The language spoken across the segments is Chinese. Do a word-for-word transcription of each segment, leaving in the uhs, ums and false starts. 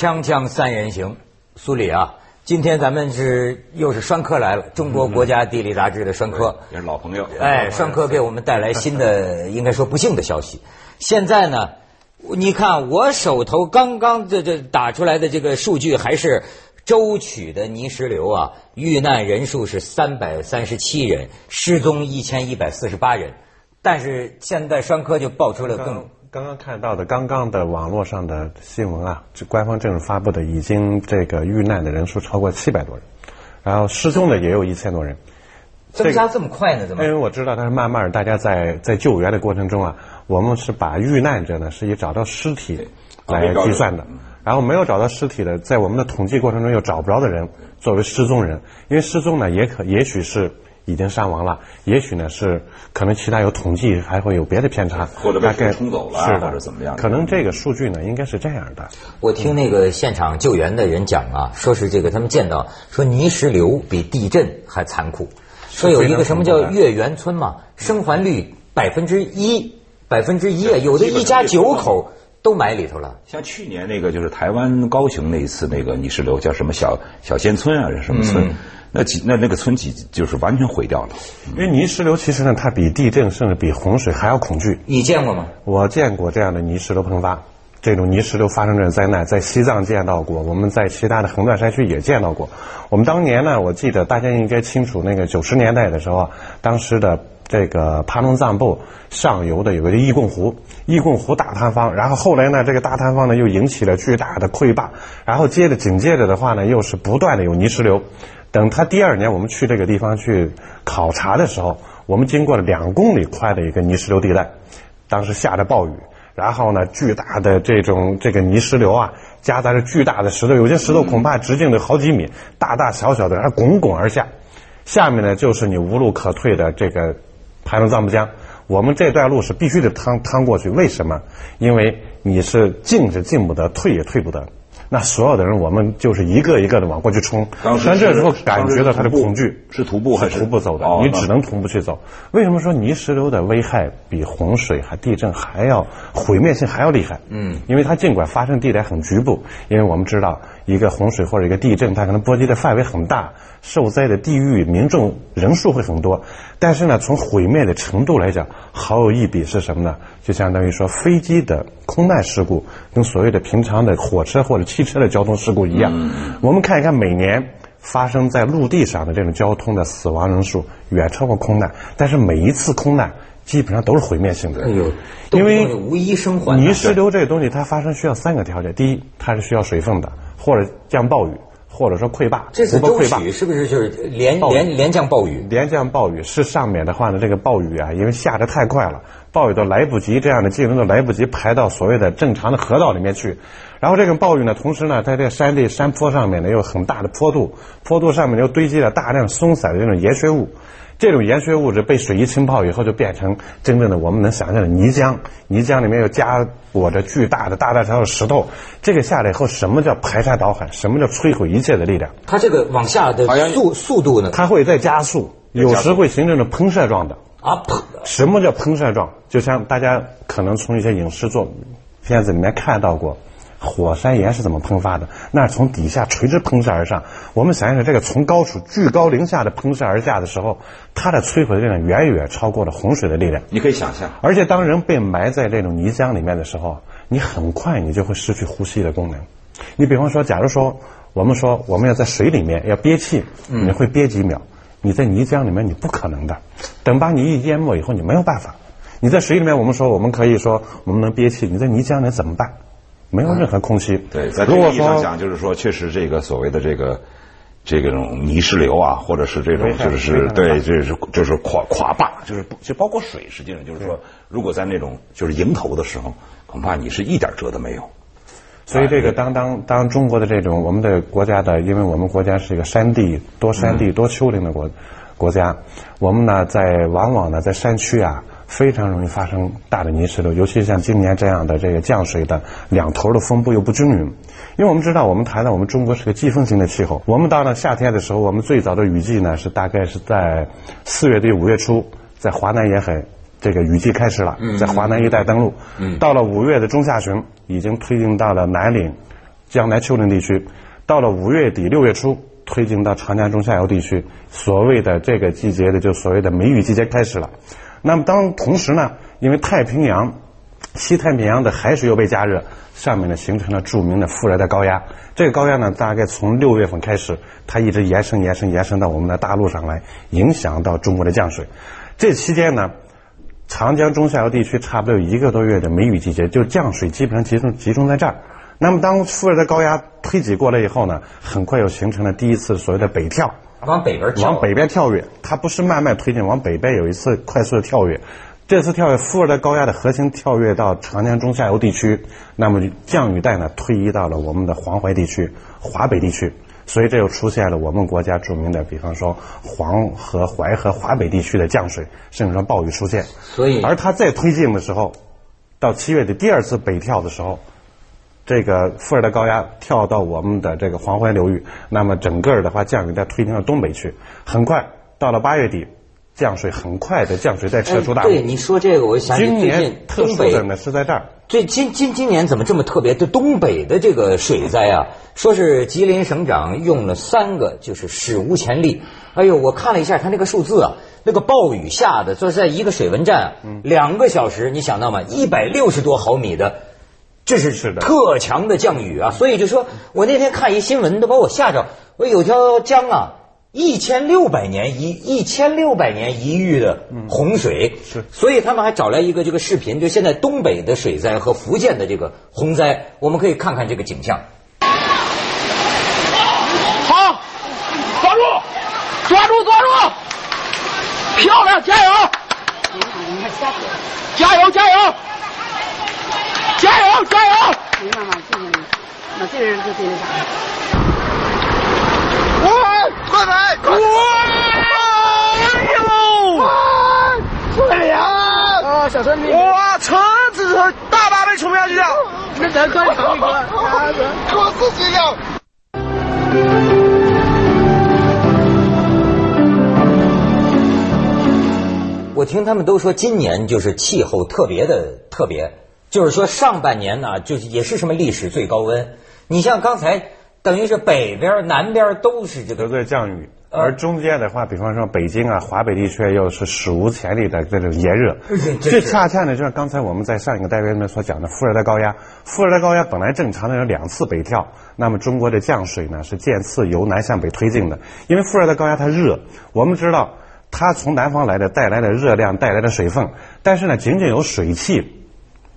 锵锵三人行，苏里啊，今天咱们是又是栓科来了，中国国家地理杂志的栓科、嗯、也是老朋友。哎，栓科给我们带来新的，应该说不幸的消息。现在呢，你看我手头刚刚这这打出来的这个数据，还是舟曲的泥石流啊，遇难人数是三百三十七人，失踪一千一百四十八人。但是现在栓科就爆出了更。刚刚看到的，刚刚的网络上的新闻啊，官方正式发布的，已经这个遇难的人数超过七百多人，然后失踪的也有一千多人，增加这么快呢？怎么？因为我知道，但是慢慢大家在在救援的过程中啊，我们是把遇难者呢是以找到尸体来计算的，然后没有找到尸体的，在我们的统计过程中又找不着的人作为失踪人，因为失踪呢也可也许是。已经伤亡了，也许呢是可能其他有统计还会有别的偏差，或者被冲走了，是或者怎么样？可能这个数据呢应该是这样的。我听那个现场救援的人讲啊，说是这个他们见到说泥石流比地震还残酷，说有一个什么叫月圆村嘛，生还率百分之一，百分之一，有的一家九口。都埋里头了。像去年那个就是台湾高雄那一次那个泥石流，叫什么小小仙村啊，什么村？嗯、那几那那个村几就是完全毁掉了。因为泥石流其实呢，它比地震甚至比洪水还要恐惧。你见过吗？我见过这样的泥石流喷发，这种泥石流发生这种灾难，在西藏见到过，我们在其他的横断山区也见到过。我们当年呢，我记得大家应该清楚，那个九十年代的时候，当时的。这个帕农藏布上游的有个易贡湖，易贡湖大塌方，然后后来呢，这个大塌方呢又引起了巨大的溃坝，然后接着紧接着的话呢，又是不断的有泥石流。等他第二年我们去这个地方去考察的时候，我们经过了两公里宽的一个泥石流地带，当时下着暴雨，然后呢，巨大的这种这个泥石流啊，夹杂着巨大的石头，有些石头恐怕直径有好几米，大大小小的，然后滚滚而下，下面呢就是你无路可退的这个。帕农藏布江，我们这段路是必须得趟趟过去。为什么？因为你是进是进不得，退也退不得。那所有的人，我们就是一个一个的往过去冲。但这时候感觉到他的恐惧，是徒步还是徒步走的？哦、你只能徒步去走。为什么说泥石流的危害比洪水和地震还要毁灭性还要厉害？嗯，因为它尽管发生地点很局部，因为我们知道一个洪水或者一个地震，它可能波及的范围很大，受灾的地域民众人数会很多。但是呢，从毁灭的程度来讲，毫有一比是什么呢？就相当于说飞机的空难事故跟所谓的平常的火车或者汽车的交通事故一样，我们看一看每年发生在陆地上的这种交通的死亡人数远超过空难，但是每一次空难基本上都是毁灭性的，因为无一生还。泥石流这个东西它发生需要三个条件：第一，它是需要水分的，或者降暴雨，或者说溃坝。这次舟曲是不是就是连连连降暴雨？连降暴雨是上面的话呢，这个暴雨啊，因为下得太快了，暴雨都来不及，这样的进入都来不及排到所谓的正常的河道里面去。然后这个暴雨呢，同时呢，在这个山地山坡上面呢，有很大的坡度，坡度上面又堆积了大量松散的这种盐水物，这种盐水物质被水一浸泡以后，就变成真正的我们能想象的泥浆，泥浆里面又加裹着巨大的大大小小的石头，这个下来以后，什么叫排山倒海，什么叫摧毁一切的力量？它这个往下的速速度呢？它会在加速，有时会形成这种喷射状的啊，喷！什么叫喷射状？就像大家可能从一些影视作片子里面看到过。火山岩是怎么喷发的？那是从底下垂直喷射而上。我们想想，这个从高处居高临下的喷射而下的时候，它的摧毁的力量远远超过了洪水的力量。你可以想象，而且当人被埋在这种泥浆里面的时候，你很快你就会失去呼吸的功能。你比方说，假如说我们说我们要在水里面要憋气，你会憋几秒？你在泥浆里面你不可能的，等把你一淹没以后，你没有办法。你在水里面，我们说我们可以说我们能憋气，你在泥浆里怎么办？没有任何空隙。嗯、对，在这个意义上讲，就是说，确实这个所谓的这个这个种泥石流啊，或者是这种就是对，就是就是垮垮坝，就是就包括水，实际上就是说，如果在那种就是迎头的时候，恐怕你是一点辙都没有。所以这个当当当中国的这种我们的国家的，因为我们国家是一个山地多山地多丘陵的国、嗯、国家，我们呢在往往呢在山区啊。非常容易发生大的泥石流，尤其像今年这样的这个降水的两头的分布又不均匀，因为我们知道，我们谈到我们中国是个季风型的气候，我们到了夏天的时候，我们最早的雨季呢是大概是在四月底五月初，在华南沿海这个雨季开始了，在华南一带登陆，到了五月的中下旬已经推进到了南岭、江南丘陵地区，到了五月底六月初，推进到长江中下游地区，所谓的这个季节的就所谓的梅雨季节开始了。那么当同时呢，因为太平洋西太平洋的海水又被加热，上面呢形成了著名的副热带高压。这个高压呢，大概从六月份开始，它一直延伸、延伸、延伸到我们的大陆上来，影响到中国的降水。这期间呢，长江中下游地区差不多有一个多月的梅雨季节，就降水基本上集中集中在这儿。那么当副热带高压推挤过来以后呢，很快又形成了第一次所谓的北跳，往北边往北边跳跃，它不是慢慢推进，往北边有一次快速的跳跃。这次跳跃，副热带高压的核心跳跃到长江中下游地区，那么降雨带呢推移到了我们的黄淮地区、华北地区，所以这又出现了我们国家著名的，比方说黄河、淮河、华北地区的降水，甚至说暴雨出现。所以，而它再推进的时候，到七月的第二次北跳的时候，这个副热带高压跳到我们的这个黄淮流域，那么整个的话，降雨带推进到东北去，很快到了八月底。降水很快的降水再撤出大陆。哎、对你说这个，我想起最近今年特殊的呢是在这儿。这今今今年怎么这么特别？这东北的这个水灾啊，说是吉林省长用了三个，就是史无前例。哎呦，我看了一下他那个数字啊，那个暴雨下的，就是在一个水文站、嗯、两个小时，你想到吗？一百六十多毫米的，这是特强的降雨啊！所以就说我那天看一新闻都把我吓着，我有条江啊。一千六百年一一千六百年一遇的洪水、嗯、是，所以他们还找来一个这个视频，就现在东北的水灾和福建的这个洪灾，我们可以看看这个景象。好，抓住，抓住，抓住！漂亮，加油！加油，加油！加油，加油！你看嘛，这些人，那这人就这那啥。快来！快！哎呦！快呀！啊，小陈你！哇，车子大巴被冲下去了！那咱快点，快点！我自己要。我听他们都说，今年就是气候特别的特别，就是说上半年呢、啊，就是也是什么历史最高温。你像刚才。等于是北边、南边都是这个都在降雨，而中间的话，比方说北京啊、华北地区又是史无前例的这种炎热。这恰恰呢，就是刚才我们在上一个单元里面所讲的副热带高压。副热带高压本来正常的有两次北跳，那么中国的降水呢是渐次由南向北推进的，因为副热带高压它热，我们知道它从南方来的带来的热量、带来的水分，但是呢，仅仅有水汽。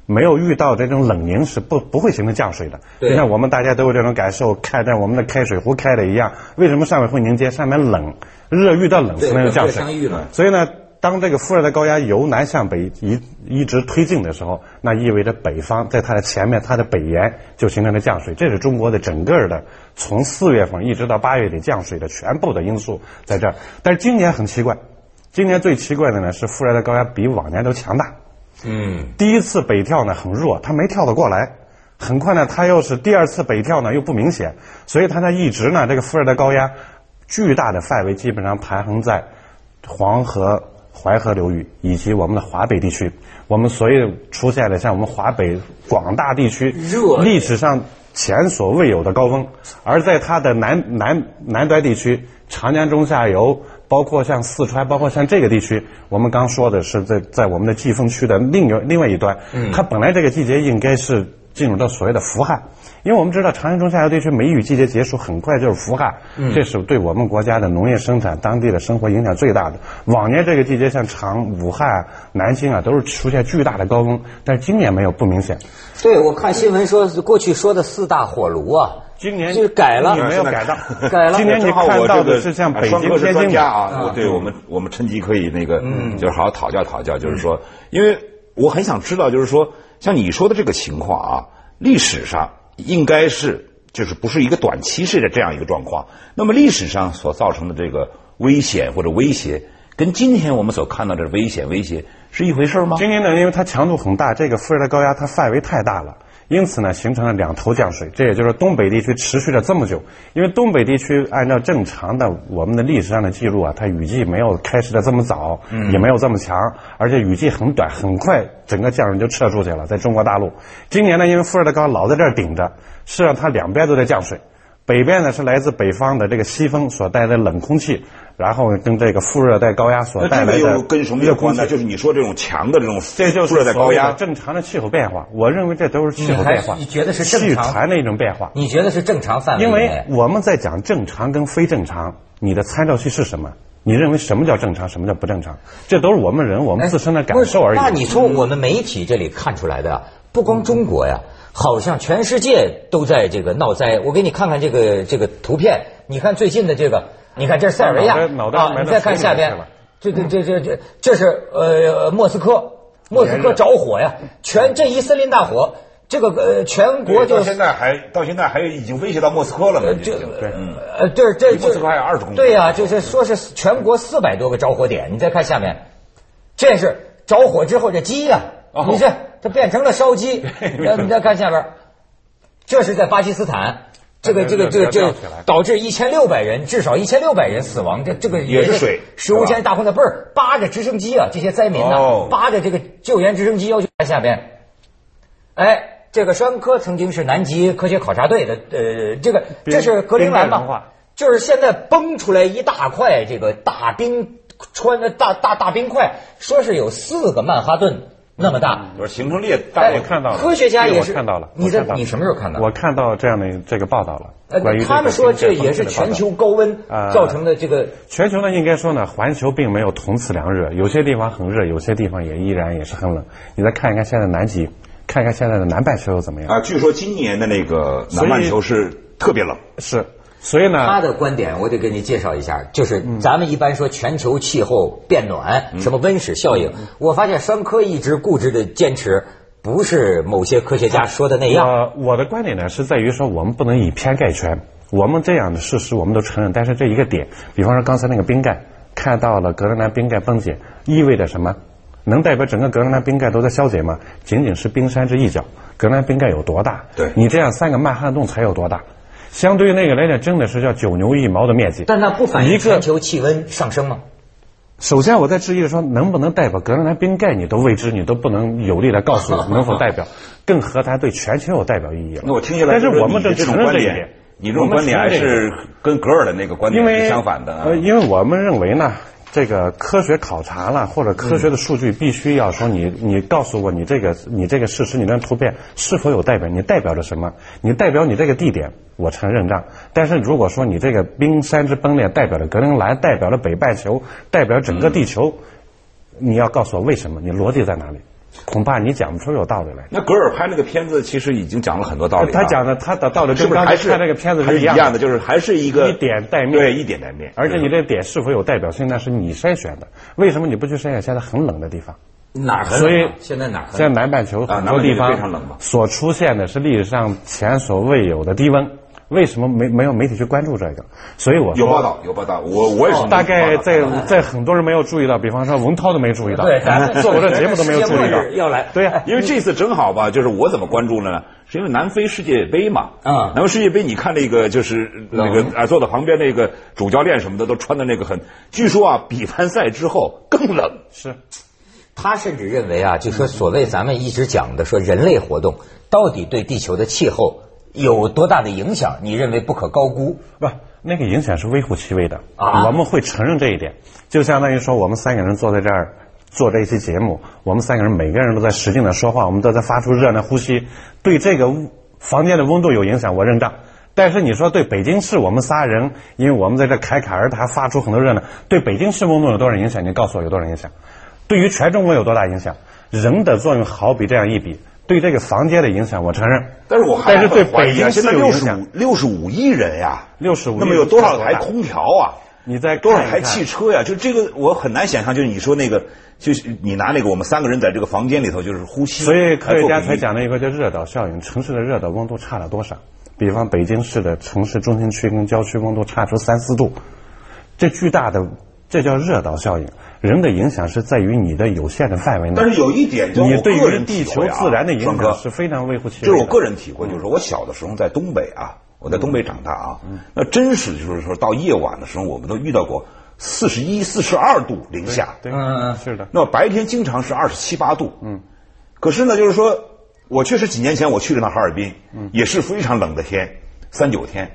没有遇到这种冷凝是不不会形成降水的，就像我们大家都有这种感受，开在我们的开水壶开的一样，为什么上面会凝结？上面冷，热遇到冷才能有降水。所以呢，当这个副热带高压由南向北一一直推进的时候，那意味着北方在它的前面，它的北沿就形成了降水。这是中国的整个的从四月份一直到八月底降水的全部的因素在这儿。但是今年很奇怪，今年最奇怪的呢是副热带高压比往年都强大。嗯，第一次北跳呢很弱，它没跳得过来，很快呢它又是第二次北跳呢又不明显，所以它呢一直呢这个副热带高压巨大的范围基本上盘横在黄河、淮河流域以及我们的华北地区，我们所以出现了像我们华北广大地区历史上前所未有的高温，而在它的南南南端地区，长江中下游。包括像四川，包括像这个地区，我们刚说的是在在我们的季风区的另有另外一端，它本来这个季节应该是进入到所谓的伏旱，因为我们知道长江中下游地区梅雨季节结束很快就是伏旱，这是对我们国家的农业生产、当地的生活影响最大的。往年这个季节像长武汉、南京啊，都是出现巨大的高温，但是今年没有，不明显。对，我看新闻说过去说的四大火炉啊。今年就改了，没有改到，改了。今年你看到的是像北京、天津啊，对我们，我们趁机可以那个，就是好好讨教讨教。就是说，因为我很想知道，就是说，像你说的这个情况啊，历史上应该是就是不是一个短期式的这样一个状况。那么历史上所造成的这个危险或者威胁，跟今天我们所看到的危险威胁是一回事吗？今天呢，因为它强度很大，这个副热带高压它范围太大了。因此呢，形成了两头降水。这也就是东北地区持续了这么久，因为东北地区按照正常的我们的历史上的记录啊，它雨季没有开始的这么早，也没有这么强，而且雨季很短，很快整个降水就撤出去了。在中国大陆，今年呢，因为副热带高老在这儿顶着，实际上它两边都在降水。北边呢是来自北方的这个西风所带来的冷空气，然后跟这个副热带高压所带来的。那这个又跟什么有关呢？就是你说这种强的这种副热带高压，正常的气候变化。我认为这都是气候变化。你觉得是正常？气团的一种变化。你觉得是正常范围？因为我们在讲正常跟非正常，你的参照系是什么？你认为什么叫正常，什么叫不正常？这都是我们人我们自身的感受而已。那你说我们媒体这里看出来的，不光中国呀。好像全世界都在这个闹灾。我给你看看这个这个图片，你看最近的这个，你看这是塞尔维亚啊，你再看下边，这这这这这这是呃莫斯科，莫斯科着火呀，全这一森林大火，这个呃全国就到现在还到现在还已经威胁到莫斯科了嘛？这呃对这莫斯科还有二十公里。对呀，就是说是全国四百多个着火点。你再看下面，这是着火之后这鸡呀，你这。它变成了烧鸡，你再看下边，这是在巴基斯坦，这个这个这个这导致一千六百人，至少一千六百人死亡，这这个也是水，石油天大洪的不是扒着直升机啊，这些灾民呢、啊、扒着这个救援直升机要求在下边，哎，这个栓科曾经是南极科学考察队的，呃，这个这是格陵兰吧？就是现在崩出来一大块这个大冰川的大大大冰块，说是有四个曼哈顿。那么大，就是形成裂，大家也看到了。科学家也是，看到了。你在你什么时候看到？我看到这样的这个报道了。关于他们说，这也是全球高温造成的这个。全球呢，应该说呢，环球并没有同此凉热，有些地方很热，有些地方也依然也是很冷。你再看一看现在南极，看一看现在的南半球又怎么样？啊，据说今年的那个南半球是特别冷。是。所以呢，他的观点我得给你介绍一下，就是咱们一般说全球气候变暖，什么温室效应，我发现栓科一直固执的坚持，不是某些科学家说的那样。呃，我的观点呢是在于说，我们不能以偏概全，我们这样的事实我们都承认，但是这一个点，比方说刚才那个冰盖，看到了格陵兰冰盖崩解，意味着什么？能代表整个格陵兰冰盖都在消解吗？仅仅是冰山之一角，格陵兰冰盖有多大？对，你这样三个曼哈顿才有多大？相对于那个来讲，真的是叫九牛一毛的面积。但那不反映全球气温上升吗？首先，我在质疑说，能不能代表格陵兰冰盖，你都未知，你都不能有力来告诉我能否代表，更何谈对全球有代表意义了？那我听起来，但是我们的承认这一点，你这种观点还是跟格尔的那个观点是相反的。呃，因为我们认为呢，这个科学考察了或者科学的数据，必须要说你你告诉我，你这个你这个事实，你这图片是否有代表？你代表着什么？你代表你这个地点。我承认账，但是如果说你这个冰山之崩裂代表了格陵兰，代表了北半球，代表整个地球，嗯、你要告诉我为什么？你逻辑在哪里？恐怕你讲不出有道理来。那格尔拍那个片子其实已经讲了很多道理了。他讲的他的道理是不是还是看那个片子是一样的？就是还是一个一点带面，对，一点带面。而且你这点是否有代表性，那是你筛选的。为什么你不去筛选现在很冷的地方？哪很冷？所以现在哪？现在南半球很多地方所出现的是历史上前所未有的低温。为什么没没有媒体去关注这个？所以我有报道，有报道，我我也是、哦、大概在在很多人没有注意到，比方说文涛都没注意到，对，咱做我这节目都没有注意到，要来，对呀，因为这次正好吧，就是我怎么关注呢？是因为南非世界杯嘛，啊、嗯，南非世界杯，你看那个就是那个啊，坐在旁边那个主教练什么的都穿的那个很，据说啊，比完赛之后更冷，是。他甚至认为啊，就说所谓咱们一直讲的说人类活动到底对地球的气候。有多大的影响？你认为不可高估？不，那个影响是微乎其微的。啊，我们会承认这一点，就相当于说我们三个人坐在这儿做这一期节目，我们三个人每个人都在使劲的说话，我们都在发出热能呼吸，对这个房间的温度有影响，我认账。但是你说对北京市，我们仨人，因为我们在这侃侃而谈，发出很多热能，对北京市温度有多少影响？你告诉我有多少影响？对于全中国有多大影响？人的作用好比这样一比。对这个房间的影响，我承认。但是我还是对北京现在六十五六十五亿人呀，六十五，那么有多少台空调啊？你在多少台汽车呀？就这个，我很难想象。就是你说那个，就是你拿那个，我们三个人在这个房间里头就是呼吸。所以科学家才讲了一个叫热岛效应，城市的热岛温度差了多少？比方北京市的城市中心区跟郊区温度差出三四度，这巨大的。这叫热岛效应。人的影响是在于你的有限的范围内。但是有一点，你对于地球自然的影响是非常微乎其微。就是我个人体会，就是我小的时候在东北啊，我在东北长大啊，嗯、那真是就是说到夜晚的时候，我们都遇到过四十一、四十二度零下。对，嗯嗯，是的。那白天经常是二十七八度。嗯。可是呢，就是说我确实几年前我去了那哈尔滨，嗯，也是非常冷的天，三九天，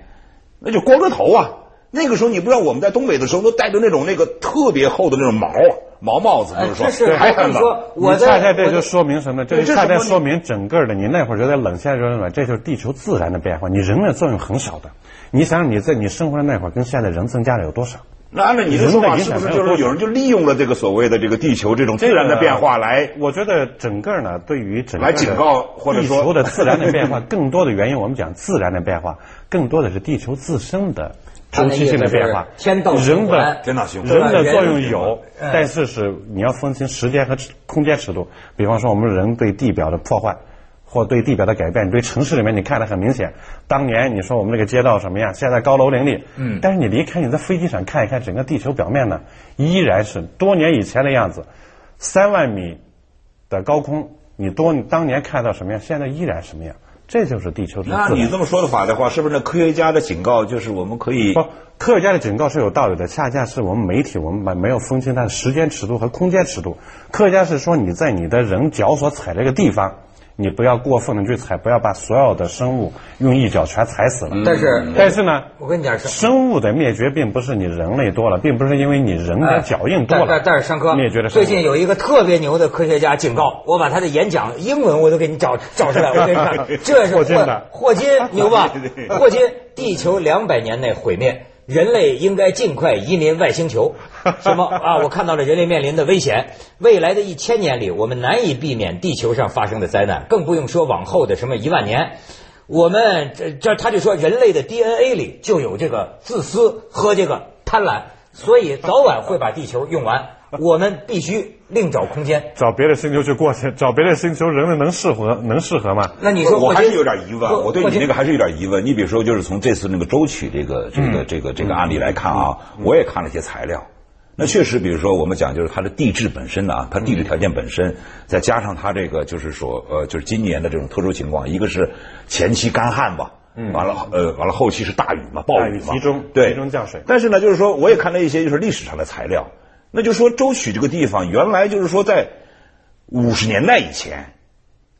那就光着头啊。那个时候你不知道我们在东北的时候都戴着那种那个特别厚的那种毛毛帽子，就是说，哎、是是还很冷。我恰恰这就说明什么？这恰恰说明整个的你那会儿就在冷下热暖，这就是地球自然的变化，你人的作用很少的。你想想你在你生活的那会儿跟现在人增加了有多少？那按照你的说法，是不是就是有人就利用了这个所谓的这个地球这种自然的变化来？我觉得整个呢，对于整个来警告或者说地球的自然的变化，更多的原因我们讲自然的变化，更多的是地球自身的。周期性的变化，人的人的作用有，但是是你要分清时间和空间尺度。比方说，我们人对地表的破坏，或对地表的改变，你对城市里面你看得很明显。当年你说我们这个街道什么样，现在高楼林立，嗯，但是你离开你在飞机场看一看，整个地球表面呢，依然是多年以前的样子。三万米的高空，你多你当年看到什么样，现在依然什么样。这就是地球。那你这么说的法的话，是不是那科学家的警告就是我们可以？不，科学家的警告是有道理的，恰恰是我们媒体我们没有分清它的时间尺度和空间尺度。科学家是说你在你的人脚所踩这个地方，你不要过分的去踩，不要把所有的生物用一脚全踩死了。但是，但是呢，我跟你讲，生物的灭绝并不是你人类多了，并不是因为你人的脚印多了。呃、但是上课灭绝的生物。最近有一个特别牛的科学家警告，我把他的演讲英文我都给你找找出来。我跟你讲，这是霍金的。霍金牛吧？霍金，地球两百年内毁灭，人类应该尽快移民外星球。什么啊？我看到了人类面临的危险。未来的一千年里，我们难以避免地球上发生的灾难，更不用说往后的什么一万年。我们这这，他就说人类的 D N A 里就有这个自私和这个贪婪，所以早晚会把地球用完。我们必须另找空间，找别的星球去过去，找别的星球人类能适合能适合吗？那你说我还是有点疑问，我对你那个还是有点疑问。你比如说，就是从这次那个舟曲这个这个这个这个案例来看啊，我也看了一些材料。那确实，比如说我们讲就是它的地质本身呢、啊，它地质条件本身，再加上它这个就是说呃，就是今年的这种特殊情况，一个是前期干旱吧，嗯，完了呃，完了后期是大雨嘛，暴雨嘛，集中对集中降水。但是呢，就是说我也看了一些就是历史上的材料，那就说舟曲这个地方原来就是说在五十年代以前，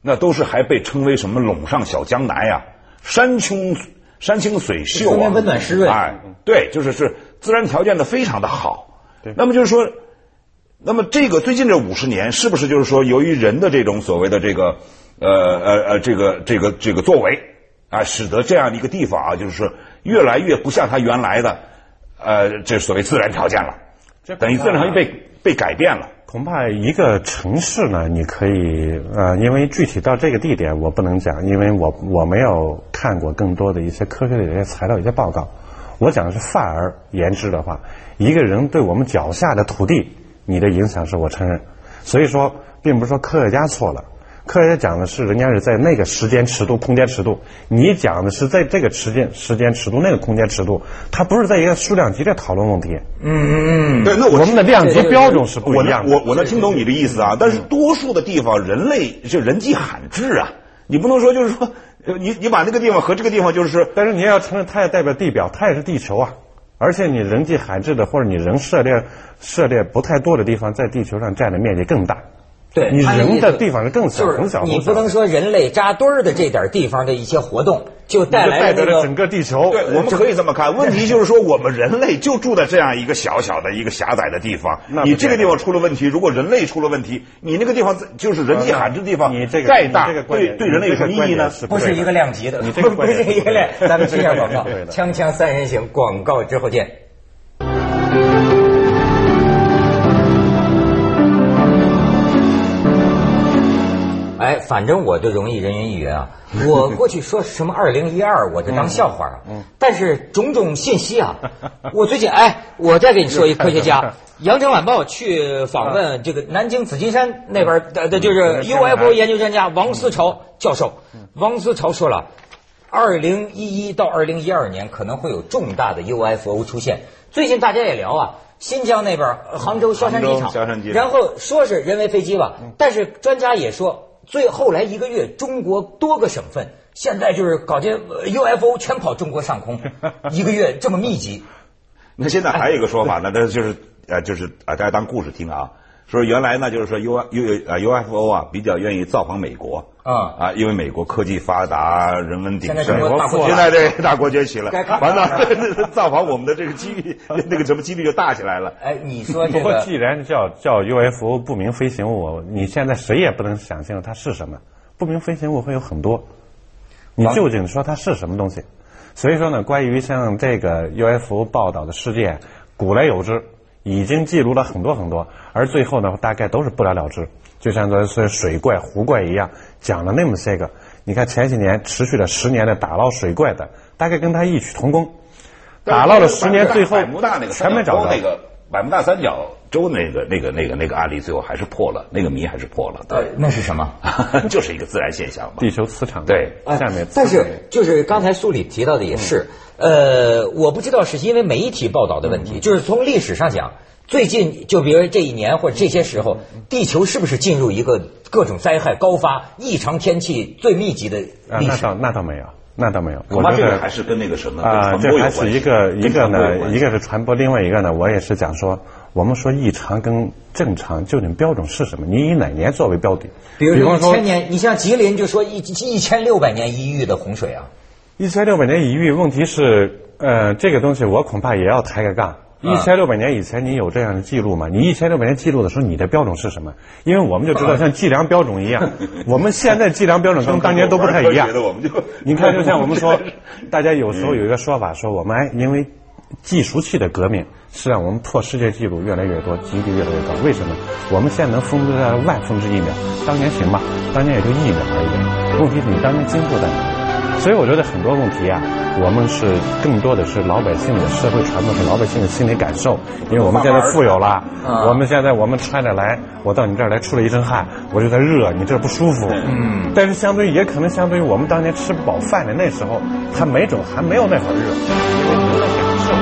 那都是还被称为什么陇上小江南呀、啊，山穷山清水秀啊，温暖湿润，哎，对，就是是自然条件的非常的好。那么就是说，那么这个最近这五十年，是不是就是说，由于人的这种所谓的这个，呃呃呃，这个这个这个作为啊，使得这样的一个地方啊，就是说越来越不像它原来的，呃，这所谓自然条件了，等于自然条件被被改变了。恐怕一个城市呢，你可以呃，因为具体到这个地点我不能讲，因为我我没有看过更多的一些科学的一些材料、一些报告。我讲的是泛而言之的话，一个人对我们脚下的土地，你的影响是我承认，所以说并不是说科学家错了，科学家讲的是人家是在那个时间尺度、空间尺度，你讲的是在这个时间、时间尺度、那个空间尺度，它不是在一个数量级的讨论问题。嗯嗯嗯，对，那我们的量级标准是不一样的。我我能听懂你的意思啊，但是多数的地方人类就人迹罕至啊。你不能说就是说，你你把那个地方和这个地方就是，但是你要承认它也代表地表，它也是地球啊。而且你人迹罕至的，或者你人涉猎涉猎不太多的地方，在地球上占的面积更大。对，你人的地方是更小，很小。你不能说人类扎堆儿的这点地方的一些活动，就带来了整个地球。对，我们可以这么看。问题就是说，我们人类就住在这样一个小小的一个狭窄的地方。你这个地方出了问题，如果人类出了问题，你那个地方就是人迹罕至的地方，再大对对人类有什么意义呢？不是一个量级的，不是一个量。咱们接下广告，锵锵三人行广告之后见。哎，反正我就容易人云亦云啊！我过去说什么二零一二，我就当笑话啊。嗯嗯、但是种种信息啊，我最近哎，我再给你说一科学家，羊城晚报去访问这个南京紫金山那边的，嗯、就是 U F O 研究专家王思潮教授。王思潮说了，二零一一到二零一二年可能会有重大的 U F O 出现。最近大家也聊啊，新疆那边杭州萧山机场，然后说是人为飞机吧，但是专家也说，最后来一个月，中国多个省份现在就是搞这 U F O 全跑中国上空，一个月这么密集。那现在还有一个说法呢，那就是呃，就是啊，大家当故事听啊。说原来呢，就是说 U U 啊 U F O 啊比较愿意造访美国啊、嗯、啊，因为美国科技发达，人文鼎盛，现在这大国崛起了，完了造访我们的这个几率，那个什么几率就大起来了。哎，你说这个，不过既然叫叫 U F O 不明飞行物，你现在谁也不能想清楚它是什么。不明飞行物会有很多，你究竟说它是什么东西？所以说呢，关于像这个 U F O 报道的事件，古来有之。已经记录了很多很多，而最后呢，大概都是不了了之，就像咱说水怪、湖怪一样，讲了那么些个。你看前几年持续了十年的打捞水怪的，大概跟他异曲同工。打捞了十年，最后百慕大那个全没找到。那个百慕大三角洲那个那个那个那个案例，最后还是破了，那个谜还是破了。对，呃、那是什么？就是一个自然现象嘛。地球磁场。对，下面。但是就是刚才苏里提到的也是。嗯呃，我不知道是因为媒体报道的问题，就是从历史上讲，最近就比如这一年或者这些时候，地球是不是进入一个各种灾害高发、异常天气最密集的历史？啊、那倒那倒没有，那倒没有。我觉得这个还是跟那个什么啊，这还是一个一个呢，一个是传播，另外一个呢，我也是讲说，我们说异常跟正常究竟标准是什么？你以哪年作为标准？比如说一千年，你像吉林就说一一千六百年一遇的洪水啊。一千六百年一遇，问题是，呃，这个东西我恐怕也要抬个杠。一千六百年以前，你有这样的记录吗？你一千六百年记录的时候，你的标准是什么？因为我们就知道，像计量标准一样，我们现在计量标准跟当年都不太一样。你看，就像我们说，大家有时候有一个说法，说我们哎，因为计数器的革命是让我们破世界纪录越来越多，级别越来越高。为什么？我们现在能分布在万分之一秒，当年行吧，当年也就一秒而已。问题你当年进步在哪？所以我觉得很多问题啊，我们是更多的是老百姓的社会传播，是老百姓的心理感受。因为我们现在富有了，我们现在我们穿着来，我到你这儿来出了一身汗，我就在热，你这不舒服。嗯。但是相对于也可能相对于我们当年吃不饱饭的那时候，它没准还没有那会儿热。